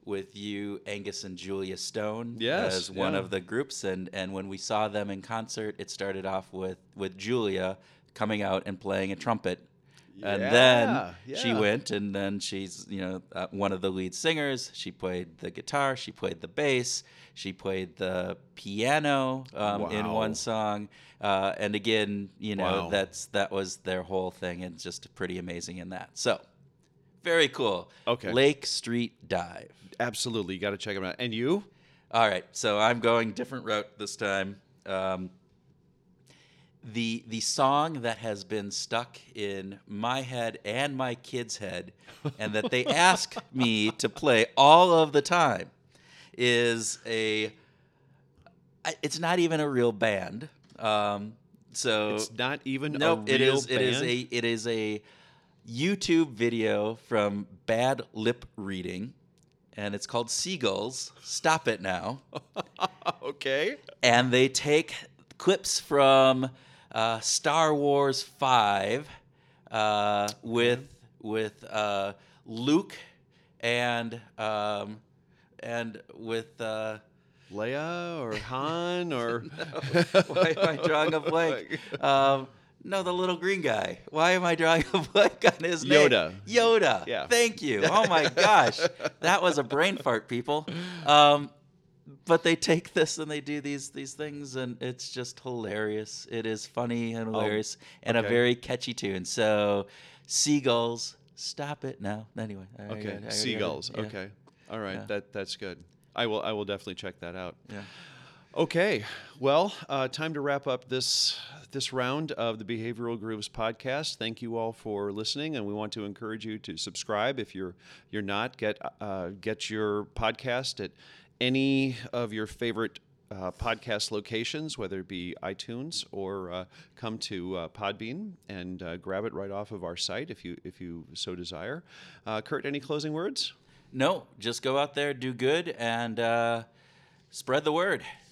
with you, Angus and Julia Stone yes, as one yeah. of the groups, and and when we saw them in concert, it started off with with Julia coming out and playing a trumpet. Yeah, and then yeah. she went, and then she's, you know, uh, one of the lead singers. She played the guitar. She played the bass. She played the piano um, wow. in one song. Uh, and again, you know, wow. that's that was their whole thing, and just pretty amazing in that. So, very cool. Okay. Lake Street Dive. Absolutely. You got to check them out. And you? All right. So, I'm going different route this time. Um The the song that has been stuck in my head and my kids' head, and that they ask me to play all of the time, is a. It's not even a real band. Um, so it's not even nope, a real it is, band. It is a it is a YouTube video from Bad Lip Reading, and it's called "Seagulls Stop It Now." Okay. And they take clips from Uh, Star Wars five uh, with with uh, Luke and um, and with uh, Leia or Han or no. Why am I drawing a blank? Um, no, the little green guy. Why am I drawing a blank on his name? Yoda. Yoda. Yeah. Thank you. Oh my gosh, that was a brain fart, people. Um, But they take this and they do these these things, and it's just hilarious. It is funny and hilarious, oh, and okay. a very catchy tune. So, Seagulls, Stop It Now. Anyway, okay, I, I, I, Seagulls. I, I, yeah. Okay, all right, yeah. that that's good. I will I will definitely check that out. Yeah. Okay, well, uh, time to wrap up this this round of the Behavioral Grooves podcast. Thank you all for listening, and we want to encourage you to subscribe if you're you're not. Get uh, get your podcast at any of your favorite uh, podcast locations, whether it be iTunes or uh, come to uh, Podbean and uh, grab it right off of our site if you if you so desire. Uh, Kurt, any closing words? No, just go out there, do good, and uh, spread the word.